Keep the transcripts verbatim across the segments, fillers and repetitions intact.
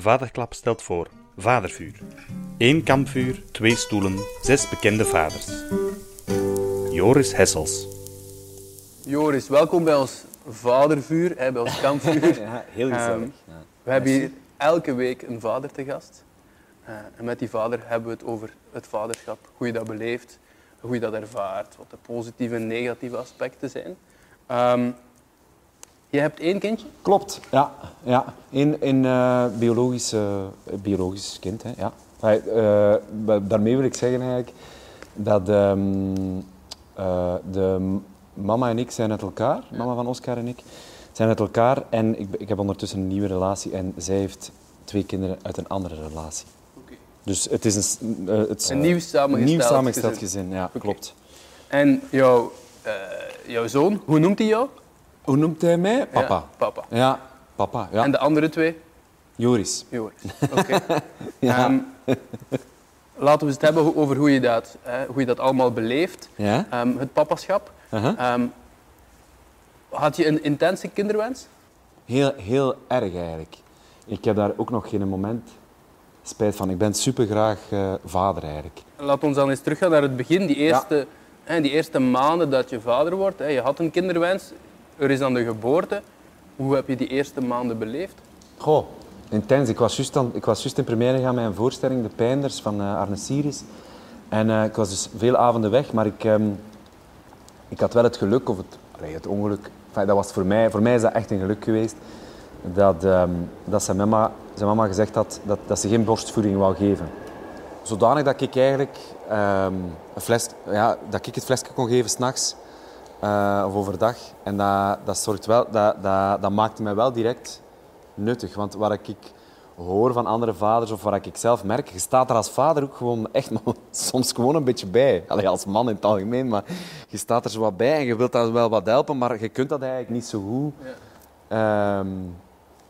Vaderklap stelt voor Vadervuur. Eén kampvuur, twee stoelen, zes bekende vaders. Joris Hessels. Joris, welkom bij ons Vadervuur, bij ons kampvuur. Ja, heel gezellig. Um, we hebben hier elke week een vader te gast. Uh, en met die vader hebben we het over het vaderschap, hoe je dat beleeft, hoe je dat ervaart, wat de positieve en negatieve aspecten zijn. Um, Je hebt één kindje? Klopt, ja. ja. Eén een, uh, biologisch, uh, biologisch kind. Hè. Ja. Uh, daarmee wil ik zeggen eigenlijk dat um, uh, de mama en ik zijn uit elkaar, mama van Oscar en ik, zijn uit elkaar en ik, ik heb ondertussen een nieuwe relatie en zij heeft twee kinderen uit een andere relatie. Okay. Dus het is een, uh, het, een nieuw samengesteld, nieuw samengesteld gezin. gezin. Ja, okay. Klopt. En jouw, uh, jouw zoon, hoe noemt hij jou? Hoe noemt hij mij? Papa. Ja, papa. Ja, papa. Ja. En de andere twee? Joris. Joris, oké. Okay. Ja. um, laten we het hebben over hoe je dat, hè, hoe je dat allemaal beleeft. Ja? Um, het papaschap. Uh-huh. Um, had je een intense kinderwens? Heel, heel erg eigenlijk. Ik heb daar ook nog geen moment spijt van. Ik ben supergraag uh, vader eigenlijk. Laat ons dan eens teruggaan naar het begin. Die eerste, ja. hè, die eerste maanden dat je vader wordt. Hè, je had een kinderwens. Er is dan de geboorte. Hoe heb je die eerste maanden beleefd? Goh, intens. Ik was juist, aan, ik was juist in première gegaan met een voorstelling, De Pijnders, van uh, Arne Siris. En uh, ik was dus veel avonden weg, maar ik, um, ik had wel het geluk, of het, allee, het ongeluk, enfin, dat was voor mij, voor mij is dat echt een geluk geweest, dat, um, dat zijn, mama, zijn mama gezegd had dat, dat ze geen borstvoeding wou geven. Zodanig dat ik eigenlijk um, een fles, ja, dat ik het flesje kon geven 's nachts. Uh, of overdag. En dat, dat, zorgt wel, dat, dat, dat maakte mij wel direct nuttig. Want wat ik hoor van andere vaders of wat ik zelf merk, je staat er als vader ook gewoon echt soms gewoon een beetje bij. Allee, als man in het algemeen, maar je staat er zo wat bij en je wilt daar wel wat helpen, maar je kunt dat eigenlijk niet zo goed, ja. um,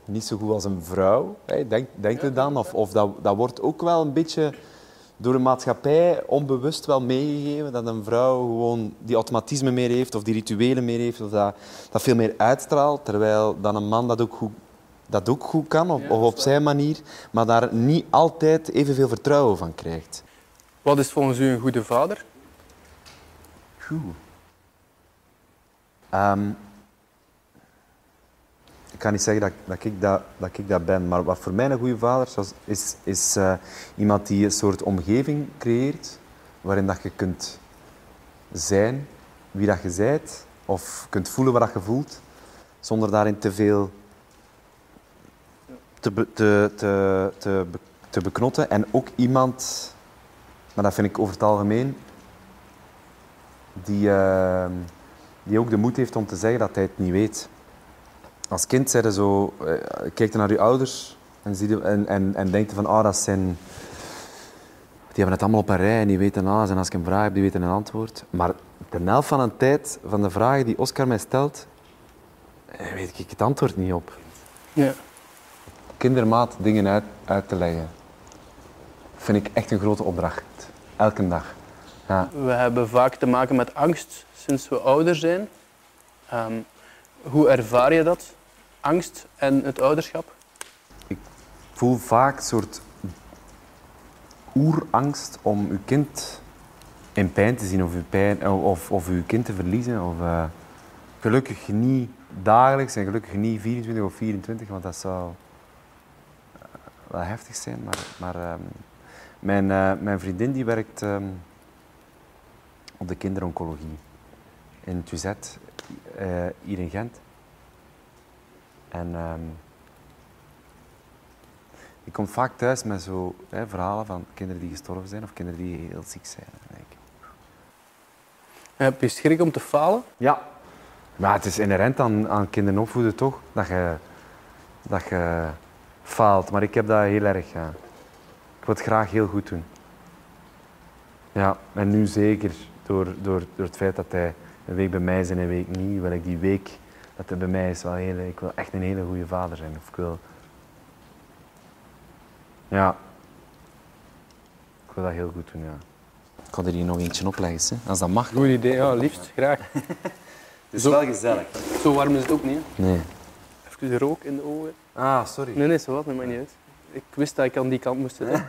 niet zo goed als een vrouw. Hey, denk, denk ja, je dan? Of, of dat, dat wordt ook wel een beetje door de maatschappij onbewust wel meegegeven dat een vrouw gewoon die automatisme meer heeft of die rituelen meer heeft of dat, dat veel meer uitstraalt, terwijl dan een man dat ook goed, dat ook goed kan of, ja, of op zijn manier, maar daar niet altijd evenveel vertrouwen van krijgt. Wat is volgens u een goede vader? Goed. Um, Ik kan niet zeggen dat, dat, ik dat, dat ik dat ben, maar wat voor mij een goede vader is, is, is uh, iemand die een soort omgeving creëert waarin dat je kunt zijn wie dat je bent of kunt voelen wat je voelt, zonder daarin te veel te, be, te, te, te, te beknotten. En ook iemand, maar dat vind ik over het algemeen, die, uh, die ook de moed heeft om te zeggen dat hij het niet weet. Als kind zei je zo, kijk je naar je ouders en, zie je, en, en, en denk je van, ah, dat zijn... Die hebben het allemaal op een rij en die weten alles. En als ik een vraag heb, die weten een antwoord. Maar de helft van de tijd van de vragen die Oscar mij stelt, weet ik het antwoord niet op. Ja. Kindermaat dingen uit, uit te leggen, vind ik echt een grote opdracht. Elke dag. Ja. We hebben vaak te maken met angst sinds we ouder zijn. Um... Hoe ervaar je dat? Angst en het ouderschap? Ik voel vaak een soort oerangst om uw kind in pijn te zien of uw, pijn, of, of uw kind te verliezen. Of, uh, gelukkig niet dagelijks en gelukkig niet vierentwintig of vierentwintig, want dat zou uh, wel heftig zijn. Maar, maar um, mijn, uh, mijn vriendin die werkt um, op de kinderoncologie in het U Z. Uh, hier in Gent. En um, ik kom vaak thuis met zo, hè, verhalen van kinderen die gestorven zijn of kinderen die heel ziek zijn. Denk ik. Heb je schrik om te falen? Ja. Maar het is inherent aan, aan kinderen opvoeden toch, dat je, dat je faalt. Maar ik heb dat heel erg. Ja. Ik wil het graag heel goed doen. Ja, en nu zeker door, door, door het feit dat hij een week bij mij is en een week niet, wil ik die week dat het bij mij is wel heel... Ik wil echt een hele goede vader zijn. Of ik wil... Ja. Ik wil dat heel goed doen, ja. Ik kan er hier nog eentje opleggen, hè? Als dat mag. Goed idee, ja, liefst. Graag. Het is zo, wel gezellig. Zo warm is het ook niet, hè? Nee. Even de rook in de ogen. Ah, sorry. Nee, nee, zo wat, dat maakt niet uit. ik wist dat ik aan die kant moest zitten.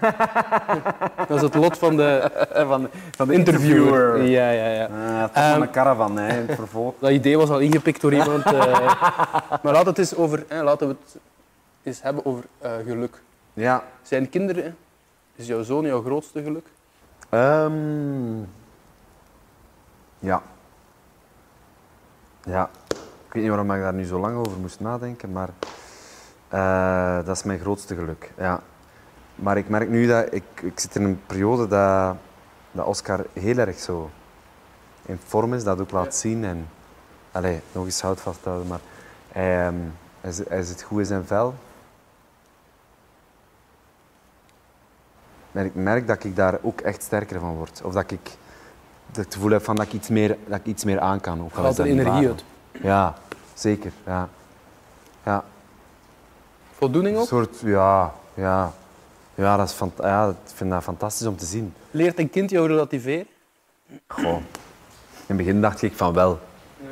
Dat is het lot van de, van de, van de interviewer. interviewer. Ja, ja, ja. Ah, het was um, van een caravan, hè, in het vervolg. Dat idee was al ingepikt door iemand. uh, maar laten we het eens over, hè, laten we het eens hebben over uh, geluk. Ja. Zijn kinderen, is jouw zoon jouw grootste geluk? Um, ja. Ja. Ik weet niet waarom ik daar nu zo lang over moest nadenken, maar uh, dat is mijn grootste geluk. Ja. Maar ik merk nu dat ik, ik zit in een periode dat, dat Oscar heel erg zo in vorm is, dat ook laat zien. En, allez, nog eens hout vasthouden, maar hij, um, hij, hij zit goed in zijn vel. En ik merk dat ik daar ook echt sterker van word. Of dat ik het gevoel heb van dat ik iets meer, dat ik iets meer aan kan. Ook al is dat energie uit. Ja, zeker. Ja. Ja. Voldoening ook? Een soort, ja, ja. Ja, dat is fant- ja, ik vind dat fantastisch om te zien. Leert een kind jou relativeren? Goh. In het begin dacht ik van wel. Ja.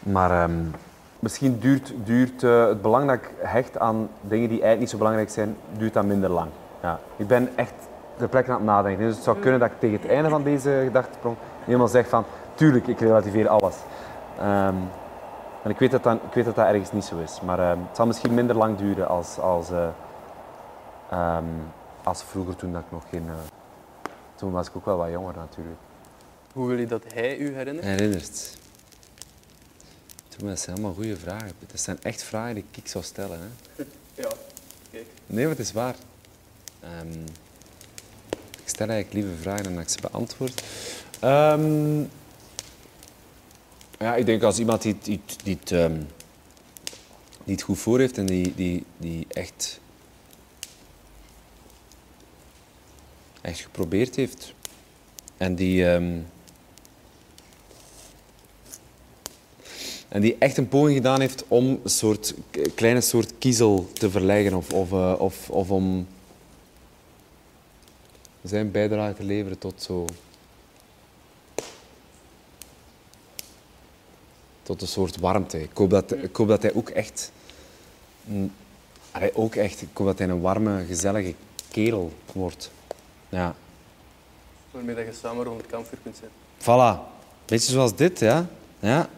Maar um, misschien duurt, duurt uh, het belang dat ik hecht aan dingen die eigenlijk niet zo belangrijk zijn, duurt dat minder lang. Ja. Ik ben echt ter plekke aan het nadenken. Dus het zou kunnen dat ik tegen het einde van deze gedachteprong helemaal zeg van tuurlijk, ik relativeer alles. Um, en ik weet, dat dat, ik weet dat dat ergens niet zo is, maar um, het zal misschien minder lang duren als, als, uh, um, als vroeger toen dat ik nog geen... Uh, toen was ik ook wel wat jonger natuurlijk. Hoe wil je dat hij u herinnert? Herinnert. Dat zijn allemaal goede vragen. Dat zijn echt vragen die ik zou stellen. Hè? Ja, kijk. Nee, maar het is waar. Um, ik stel eigenlijk liever vragen dan dat ik ze beantwoord. Um, Ja, ik denk als iemand die, die, die, het, um, die het goed voor heeft en die, die, die echt, echt geprobeerd heeft en die, um, en die echt een poging gedaan heeft om een soort, kleine soort kiezel te verleggen of, of, uh, of, of om zijn bijdrage te leveren tot zo... tot een soort warmte. Ik hoop dat, ik hoop dat hij ook echt, hij ook echt... Ik hoop dat hij een warme, gezellige kerel wordt. Ja. Waarmee dat je samen rond het kampvuur kunt zijn. Voilà. Beetje zoals dit, ja. Ja.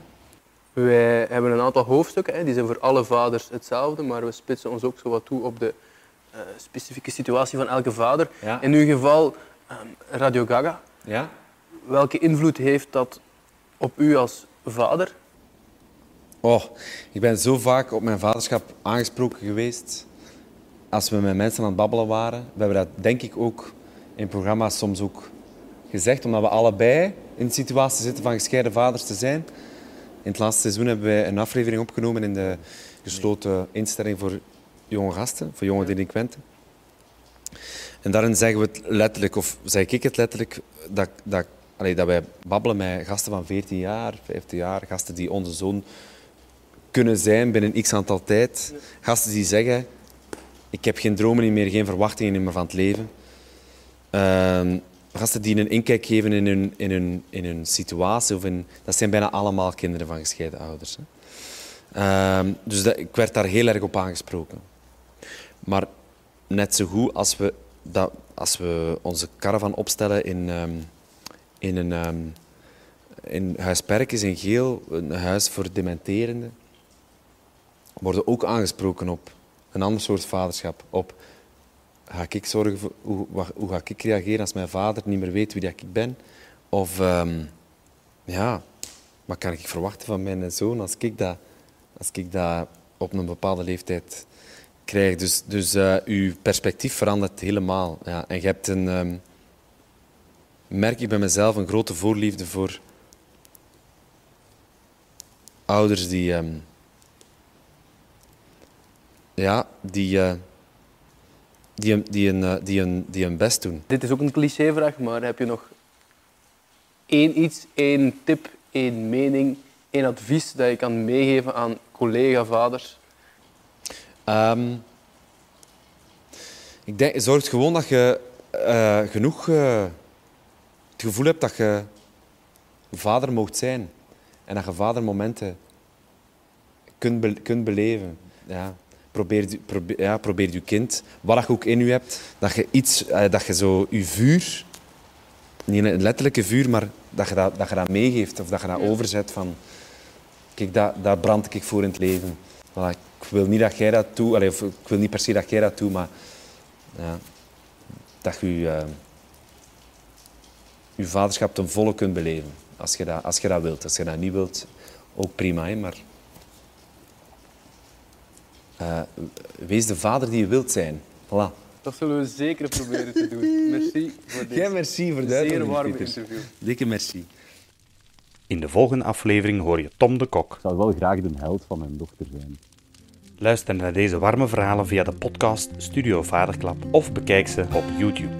Wij hebben een aantal hoofdstukken. Hè. Die zijn voor alle vaders hetzelfde. Maar we spitsen ons ook zo wat toe op de uh, specifieke situatie van elke vader. Ja. In uw geval um, Radio Gaga. Ja. Welke invloed heeft dat op u als vader? Oh, ik ben zo vaak op mijn vaderschap aangesproken geweest als we met mensen aan het babbelen waren. We hebben dat denk ik ook in programma's soms ook gezegd, omdat we allebei in de situatie zitten van gescheiden vaders te zijn. In het laatste seizoen hebben wij een aflevering opgenomen in de gesloten instelling voor jonge gasten, voor jonge delinquenten. En daarin zeggen we het letterlijk, of zeg ik het letterlijk, dat, dat, allee, dat wij babbelen met gasten van veertien jaar, vijftien jaar, gasten die onze zoon kunnen zijn binnen x aantal tijd. Nee. Gasten die zeggen, ik heb geen dromen meer, geen verwachtingen meer van het leven. Uh, gasten die een inkijk geven in hun, in hun, in hun situatie. Of in, dat zijn bijna allemaal kinderen van gescheiden ouders. Hè. Uh, dus dat, ik werd daar heel erg op aangesproken. Maar net zo goed als we, dat, als we onze caravan opstellen in, um, in een... Um, in Huis Perkins in Geel, een huis voor dementerenden, worden ook aangesproken op een ander soort vaderschap. Op, ga ik zorgen voor, hoe, hoe ga ik reageren als mijn vader niet meer weet wie dat ik ben? Of, um, ja, wat kan ik verwachten van mijn zoon als ik dat, als ik dat op een bepaalde leeftijd krijg? Dus, dus uh, uw perspectief verandert helemaal. Ja. En je hebt een... Um, merk ik bij mezelf een grote voorliefde voor... ouders die, um, ja, die, uh, die, die, een, die, een, die hun best doen. Dit is ook een clichévraag, maar heb je nog één iets, één tip, één mening, één advies dat je kan meegeven aan collega-vaders? Um, ik denk, zorg gewoon dat je uh, genoeg uh, het gevoel hebt dat je vader moogt zijn. En dat je vadermomenten kunt, be- kunt beleven. Ja. probeer, probeer, ja, probeer je kind, wat je ook in je hebt, dat je iets, dat je zo je vuur, niet een letterlijke vuur, maar dat je dat, dat, je dat meegeeft of dat je dat overzet van, kijk, dat, dat brand ik voor in het leven. Voilà, ik wil niet dat jij dat doet, of ik wil niet per se dat jij dat doet, maar ja, dat je uh, je vaderschap ten volle kunt beleven. Als je, dat, als je dat wilt. Als je dat niet wilt, ook prima, hè? Maar uh, wees de vader die je wilt zijn. Voilà. Dat zullen we zeker proberen te doen. Merci voor dit. Geen merci voor dit. Zeer warm interview. Dikke merci. In de volgende aflevering hoor je Tom de Kok. Ik zou wel graag de held van mijn dochter zijn. Luister naar deze warme verhalen via de podcast Studio Vaderklap of bekijk ze op YouTube.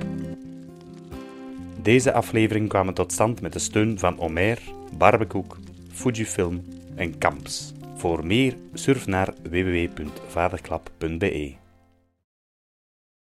Deze aflevering kwamen tot stand met de steun van Omer, Barbecoek, Fujifilm en Kamps. Voor meer surf naar w w w punt vaderklap punt b e.